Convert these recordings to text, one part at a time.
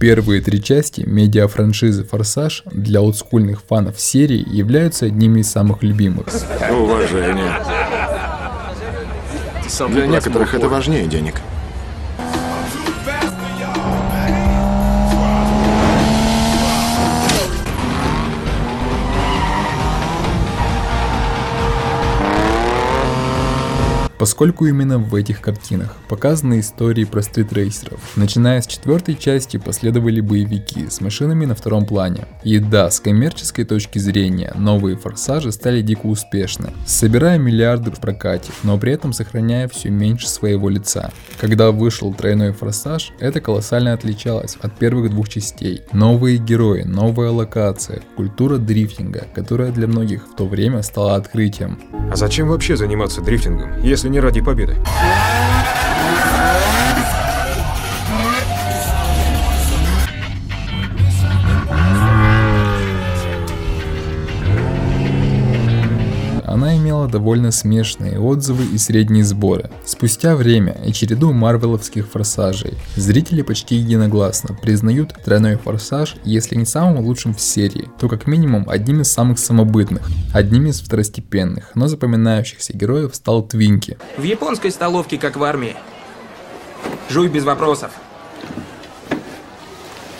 Первые три части медиафраншизы «Форсаж» для олдскульных фанов серии являются одними из самых любимых. Уважение. Для некоторых это важнее денег. Поскольку именно в этих картинах показаны истории про стритрейсеров. Начиная с четвертой части последовали боевики с машинами на втором плане. И да, с коммерческой точки зрения новые форсажи стали дико успешны, собирая миллиарды в прокате, но при этом сохраняя все меньше своего лица. Когда вышел тройной форсаж, это колоссально отличалось от первых двух частей. Новые герои, новая локация, культура дрифтинга, которая для многих в то время стала открытием. А зачем вообще заниматься дрифтингом, если не ради победы? Она имела довольно смешные отзывы и средние сборы. Спустя время и череду марвеловских форсажей, зрители почти единогласно признают тройной форсаж, если не самым лучшим в серии, то как минимум одним из самых самобытных. Одним из второстепенных, но запоминающихся героев стал Твинки. В японской столовке, как в армии. Жуй без вопросов.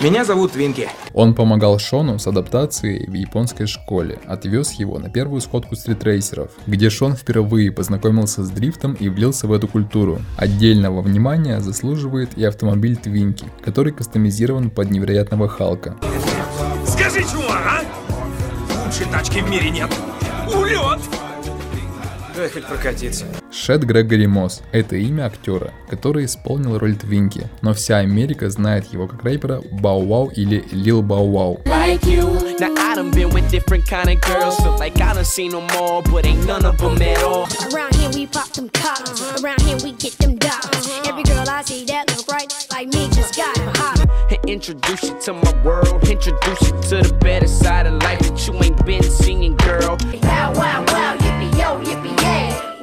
Меня зовут Твинки. Он помогал Шону с адаптацией в японской школе, отвез его на первую сходку стритрейсеров, где Шон впервые познакомился с дрифтом и влился в эту культуру. Отдельного внимания заслуживает и автомобиль Твинки, который кастомизирован под невероятного Халка. Скажи, чувак, а? Лучшей тачки в мире нет. Улет! Дай хоть прокатиться. Шэд Грегори Мосс – это имя актера, который исполнил роль Твинки, но вся Америка знает его как рэпера Bow Wow или Lil Bow Wow.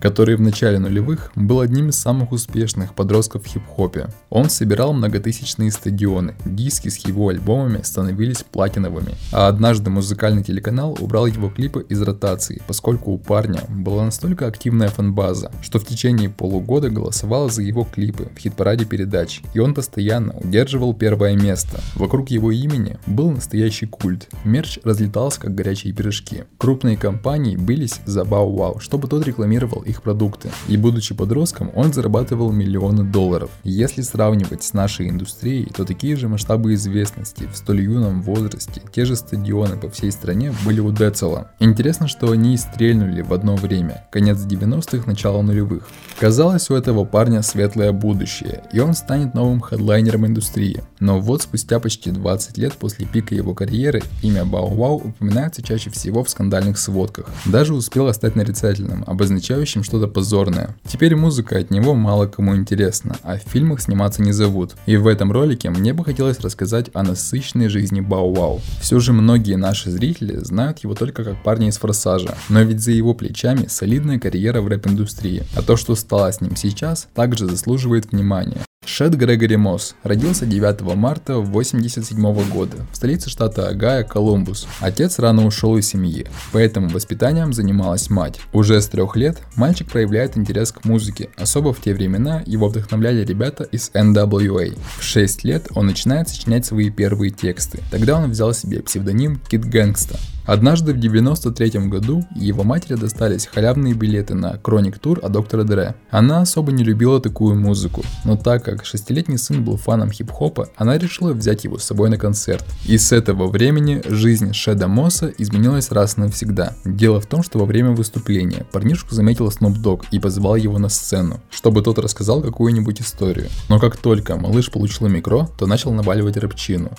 Который в начале нулевых был одним из самых успешных подростков в хип-хопе. Он собирал многотысячные стадионы, диски с его альбомами становились платиновыми, а однажды музыкальный телеканал убрал его клипы из ротации, поскольку у парня была настолько активная фан-база, что в течение полугода голосовала за его клипы в хит-параде передач, и он постоянно удерживал первое место. Вокруг его имени был настоящий культ, мерч разлетался как горячие пирожки. Крупные компании бились за Bow Wow, чтобы тот рекламировал их продукты, и будучи подростком, он зарабатывал миллионы долларов. Если сравнивать с нашей индустрией, то такие же масштабы известности в столь юном возрасте, те же стадионы по всей стране были у Децела. Интересно, что они стрельнули в одно время, конец 90-х, начало нулевых. Казалось, у этого парня светлое будущее, и он станет новым хедлайнером индустрии. Но вот спустя почти 20 лет после пика его карьеры, имя Bow Wow упоминается чаще всего в скандальных сводках. Даже успело стать нарицательным, обозначающим что-то позорное. Теперь музыка от него мало кому интересна, а в фильмах сниматься не зовут. И в этом ролике мне бы хотелось рассказать о насыщенной жизни Bow Wow. Все же многие наши зрители знают его только как парня из Форсажа, но ведь за его плечами солидная карьера в рэп-индустрии, а то, что стало с ним сейчас, также заслуживает внимания. Шэд Грегори Мосс родился 9 марта 1987 года в столице штата Огайо, Колумбус. Отец рано ушел из семьи, поэтому воспитанием занималась мать. Уже с 3 лет мальчик проявляет интерес к музыке, особо в те времена его вдохновляли ребята из NWA. В 6 лет он начинает сочинять свои первые тексты, тогда он взял себе псевдоним Кид Гэнгста. Однажды в 1993 году его матери достались халявные билеты на Chronic Tour от Доктора Дре. Она особо не любила такую музыку, но так как 6-летний сын был фаном хип-хопа, она решила взять его с собой на концерт. И с этого времени жизнь Шэда Мосса изменилась раз и навсегда. Дело в том, что во время выступления парнишку заметил Снуп Дог и позвал его на сцену, чтобы тот рассказал какую-нибудь историю. Но как только малыш получил микро, то начал наваливать рэпчину.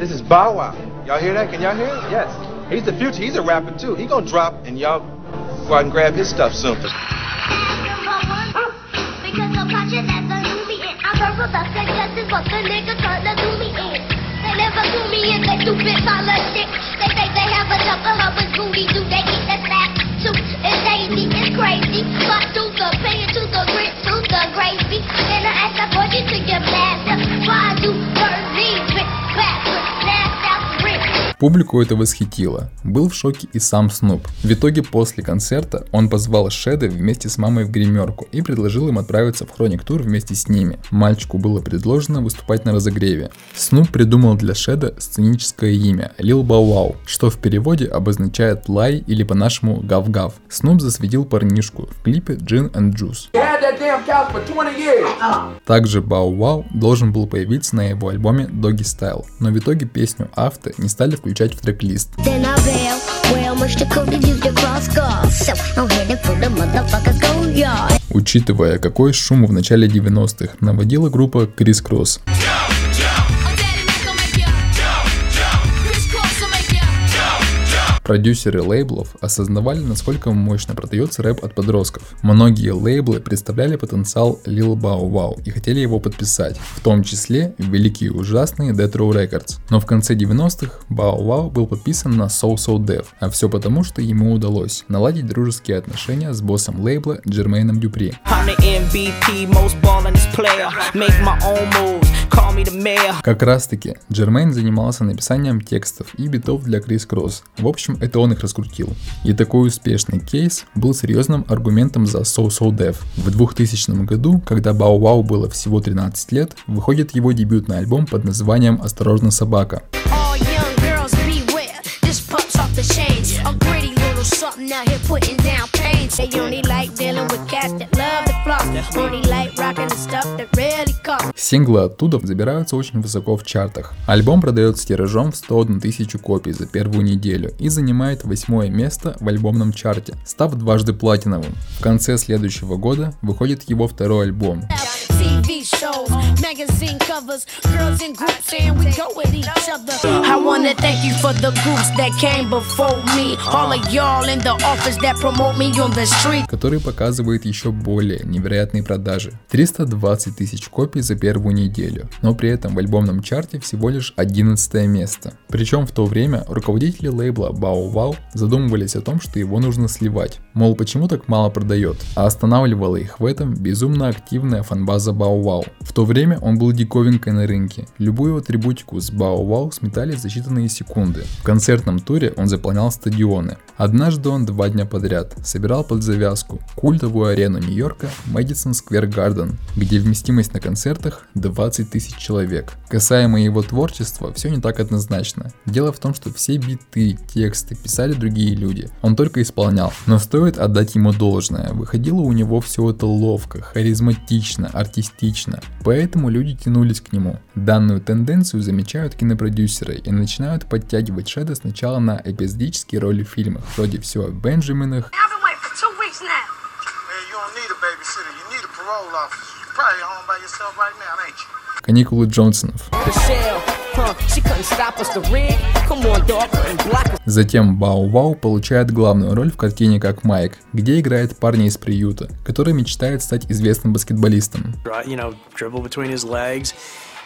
This is Bow Wow. Y'all hear that? Can y'all hear it? Yes. He's the future. He's a rapper too. He gonna drop and y'all go out and grab his stuff soon. Публику это восхитило. Был в шоке и сам Снуп. В итоге после концерта он позвал Шэда вместе с мамой в гримерку и предложил им отправиться в Chronic Tour вместе с ними. Мальчику было предложено выступать на разогреве. Снуп придумал для Шэда сценическое имя Lil Bow Wow, что в переводе обозначает лай или по-нашему гав-гав. Снуп засветил парнишку в клипе Gin and Juice. Также Bow Wow должен был появиться на его альбоме Doggy Style, но в итоге песню Авто не стали включать в трек-лист. Учитывая, какой шум в начале 90-х наводила группа Крис Кросс. Продюсеры лейблов осознавали, насколько мощно продается рэп от подростков. Многие лейблы представляли потенциал Lil Bow Wow и хотели его подписать, в том числе великие и ужасные Death Row Records. Но в конце 90-х Bow Wow был подписан на So So Def, а все потому, что ему удалось наладить дружеские отношения с боссом лейбла Джермейном Дюпри. Как раз таки, Джермейн занимался написанием текстов и битов для Крис Кросс. В общем, это он их раскрутил. И такой успешный кейс был серьезным аргументом за So So Def. В 2000 году, когда Bow Wow было всего 13 лет, выходит его дебютный альбом под названием «Осторожно, собака». Синглы оттуда забираются очень высоко в чартах. Альбом продается тиражом в 101 тысячу копий за первую неделю и занимает 8 место в альбомном чарте, став дважды платиновым. В конце следующего года выходит его второй альбом. Который показывает еще более невероятные продажи. 320 тысяч копий за первую неделю, но при этом в альбомном чарте всего лишь 11 место. Причем в то время руководители лейбла Bow Wow задумывались о том, что его нужно сливать, мол, почему так мало продает, а останавливала их в этом безумно активная фанбаза Bow Wow. В то время он был диковинкой на рынке, любую атрибутику с Bow Wow сметали за считанные секунды. В концертном туре он заполнял стадионы. Однажды он 2 дня подряд собирал под завязку культовую арену Нью-Йорка Мэдисон Сквер Гарден, где вместимость на концертах 20 тысяч человек. Касаемо его творчества, все не так однозначно. Дело в том, что все биты, тексты писали другие люди, он только исполнял. Но стоит отдать ему должное, выходило у него все это ловко, харизматично, артистично, поэтому люди тянулись к нему. Данную тенденцию замечают кинопродюсеры и начинают подтягивать Шэда сначала на эпизодические роли в фильмах, вроде «Всё о Бенджаминах», «Каникулы Джонсонов». Затем Bow Wow получает главную роль в картине «Как Майк», где играет парня из приюта, который мечтает стать известным баскетболистом.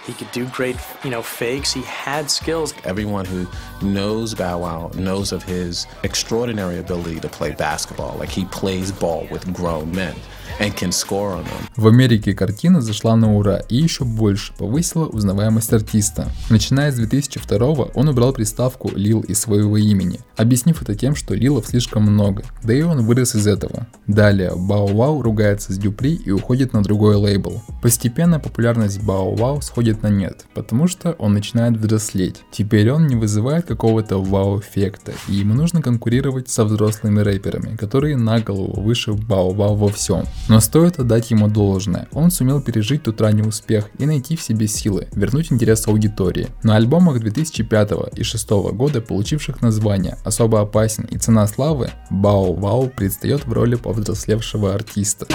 He could do great, fakes. He had skills. Everyone who knows Bow Wow knows of his extraordinary ability to play basketball. Like he plays ball with grown men and can score on them. В Америке картина зашла на ура и еще больше повысила узнаваемость артиста. Начиная с 2002-го он убрал приставку Лил из своего имени, объяснив это тем, что Лилов слишком много, да и он вырос из этого. Далее Bow Wow ругается с Дюпри и уходит на другой лейбл. Постепенно популярность Bow Wow сходит на нет, потому что он начинает взрослеть. Теперь он не вызывает какого-то вау-эффекта, и ему нужно конкурировать со взрослыми рэперами, которые на голову выше Bow Wow во всем. Но стоит отдать ему должное, он сумел пережить тот ранний успех и найти в себе силы вернуть интерес аудитории. На альбомах 2005 и 2006 года, получивших названия «Особо опасен» и «Цена славы», Bow Wow предстает в роли повзрослевшего артиста.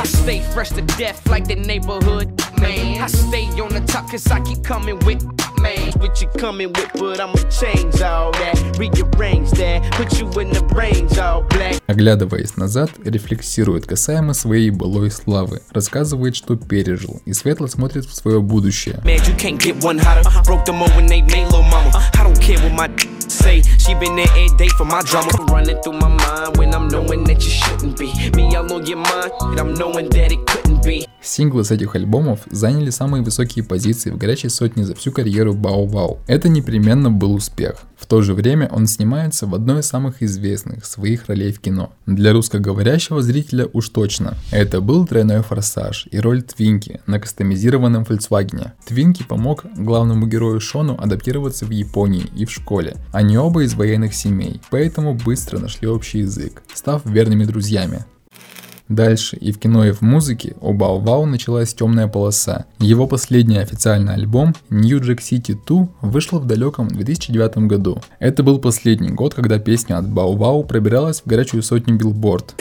Оглядываясь назад, рефлексирует касаемо своей былой славы, рассказывает, что пережил, и светло смотрит в свое будущее. Синглы с этих альбомов заняли самые высокие позиции в горячей сотне за всю карьеру Bow Wow. Это непременно был успех. В то же время он снимается в одной из самых известных своих ролей в кино. Для русскоговорящего зрителя уж точно. Это был тройной форсаж и роль Твинки на кастомизированном Volkswagen. Твинки помог главному герою Шону адаптироваться в Японии и в школе. Они оба из военных семей, поэтому быстро нашли общий язык, став верными друзьями. Дальше и в кино, и в музыке у Bow Wow началась темная полоса. Его последний официальный альбом New Jack City 2 вышел в далеком 2009 году. Это был последний год, когда песня от Bow Wow пробиралась в горячую сотню Billboard.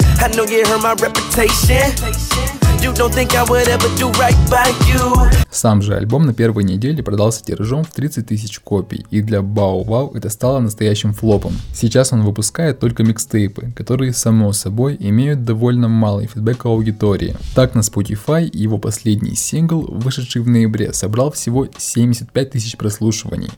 Сам же альбом на первой неделе продался тиражом в 30 тысяч копий, и для Bow Wow это стало настоящим флопом. Сейчас он выпускает только микстейпы, которые, само собой, имеют довольно малый фидбэк аудитории. Так, на Spotify его последний сингл, вышедший в ноябре, собрал всего 75 тысяч прослушиваний.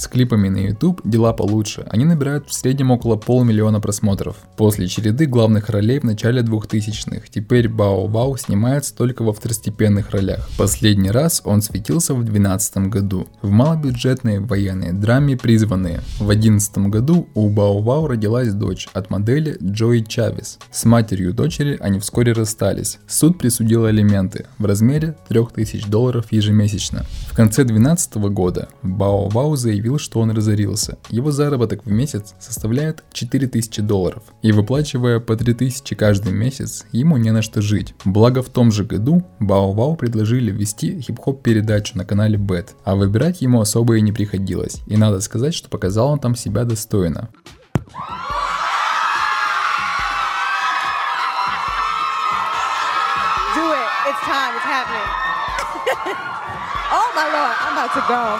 С клипами на YouTube дела получше, они набирают в среднем около 500 000 просмотров. После череды главных ролей в начале 2000-х, теперь Bow Wow снимается только во второстепенных ролях. Последний раз он светился в 2012 году, в малобюджетной военной драме «Призванные». В 2011 году у Bow Wow родилась дочь от модели Джои Чавис. С матерью дочери они вскоре расстались. Суд присудил алименты в размере $3000 ежемесячно. В конце 2012 года Bow Wow заявил, что он разорился. Его заработок в месяц составляет $4000, и выплачивая по $3000 каждый месяц, ему не на что жить. Благо, в том же году Bow Wow предложили вести хип-хоп передачу на канале BET, а выбирать ему особо и не приходилось, и надо сказать, что показал он там себя достойно. Do it. It's time. It's happening. Oh my Lord, I'm about to go.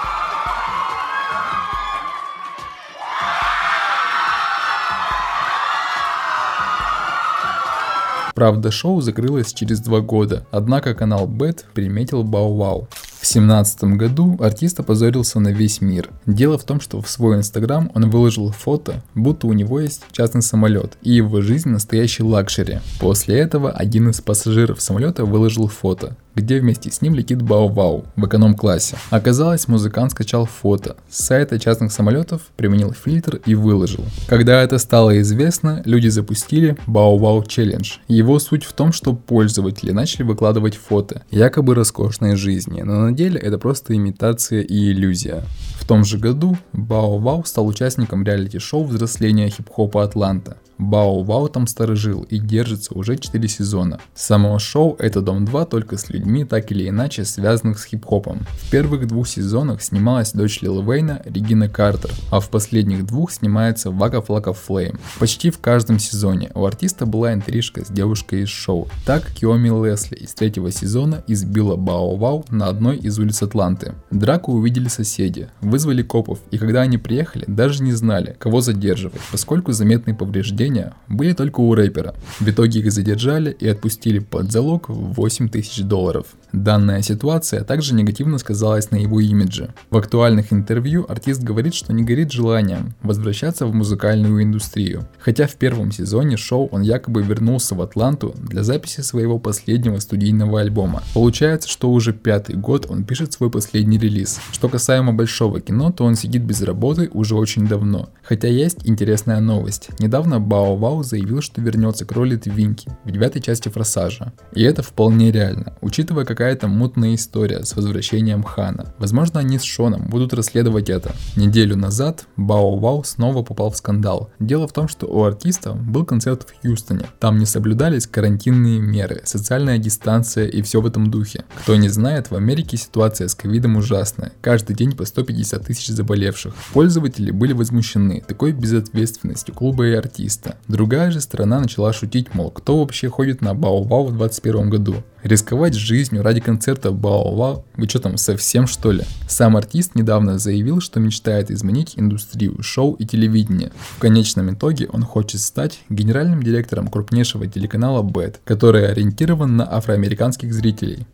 Правда, шоу закрылось через 2 года, однако канал BET приметил Bow Wow. В 2017 году артист опозорился на весь мир. Дело в том, что в свой инстаграм он выложил фото, будто у него есть частный самолет и его жизнь настоящий лакшери. После этого один из пассажиров самолета выложил фото, где вместе с ним летит Bow Wow в эконом-классе. Оказалось, музыкант скачал фото с сайта частных самолетов, применил фильтр и выложил. Когда это стало известно, люди запустили Bow Wow Challenge. Его суть в том, что пользователи начали выкладывать фото якобы роскошной жизни, но на деле это просто имитация и иллюзия. В том же году Bow Wow стал участником реалити-шоу «Взросления хип-хопа Атланта». Bow Wow там старожил и держится уже 4 сезона. Само шоу это Дом 2 только с людьми, так или иначе связанных с хип-хопом. В первых 2 сезонах снималась дочь Лил Вейна Регина Картер, а в последних 2 снимается Вака Флака Флейм. Почти в каждом сезоне у артиста была интрижка с девушкой из шоу. Так Киоми Лесли из 3-го сезона избила Bow Wow на одной из улиц Атланты. Драку увидели соседи, вызвали копов, и когда они приехали, даже не знали, кого задерживать, поскольку заметные повреждения были только у рэпера. В итоге их задержали и отпустили под залог в $8000. Данная ситуация также негативно сказалась на его имидже. В актуальных интервью артист говорит, что не горит желанием возвращаться в музыкальную индустрию, хотя в 1-м сезоне шоу он якобы вернулся в Атланту для записи своего последнего студийного альбома. Получается, что уже 5-й год он пишет свой последний релиз. Что касаемо большого кино, то он сидит без работы уже очень давно. Хотя есть интересная новость. Недавно Bow Wow заявил, что вернется к роли Твинки в 9-й части «Форсажа». И это вполне реально, учитывая какая-то мутная история с возвращением Хана. Возможно, они с Шоном будут расследовать это. Неделю назад Bow Wow снова попал в скандал. Дело в том, что у артиста был концерт в Хьюстоне. Там не соблюдались карантинные меры, социальная дистанция и все в этом духе. Кто не знает, в Америке ситуация с ковидом ужасная. Каждый день по 150 тысяч заболевших. Пользователи были возмущены такой безответственностью клуба и артиста. Другая же сторона начала шутить, мол, кто вообще ходит на Bow Wow в 2021 году? Рисковать жизнью ради концерта Bow Wow? Вы чё там, совсем что ли? Сам артист недавно заявил, что мечтает изменить индустрию шоу и телевидения. В конечном итоге он хочет стать генеральным директором крупнейшего телеканала BET, который ориентирован на афроамериканских зрителей.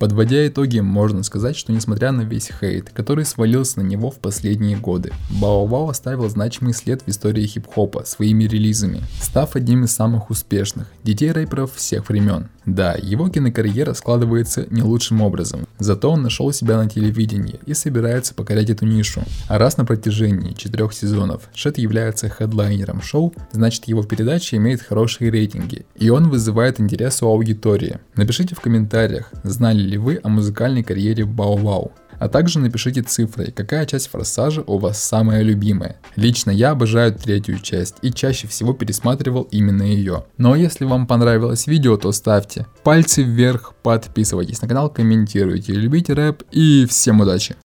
Подводя итоги, можно сказать, что несмотря на весь хейт, который свалился на него в последние годы, Bow Wow оставил значимый след в истории хип-хопа своими релизами, став одним из самых успешных детей-рэперов всех времен. Да, его кинокарьера складывается не лучшим образом, зато он нашел себя на телевидении и собирается покорять эту нишу. А раз на протяжении 4 сезонов Шэд является хедлайнером шоу, значит его передача имеет хорошие рейтинги, и он вызывает интерес у аудитории. Напишите в комментариях, знали ли вы о музыкальной карьере Bow Wow. А также напишите цифрой, какая часть «Форсажа» у вас самая любимая. Лично я обожаю 3-ю часть и чаще всего пересматривал именно ее. Но если вам понравилось видео, то ставьте пальцы вверх, подписывайтесь на канал, комментируйте, любите рэп и всем удачи!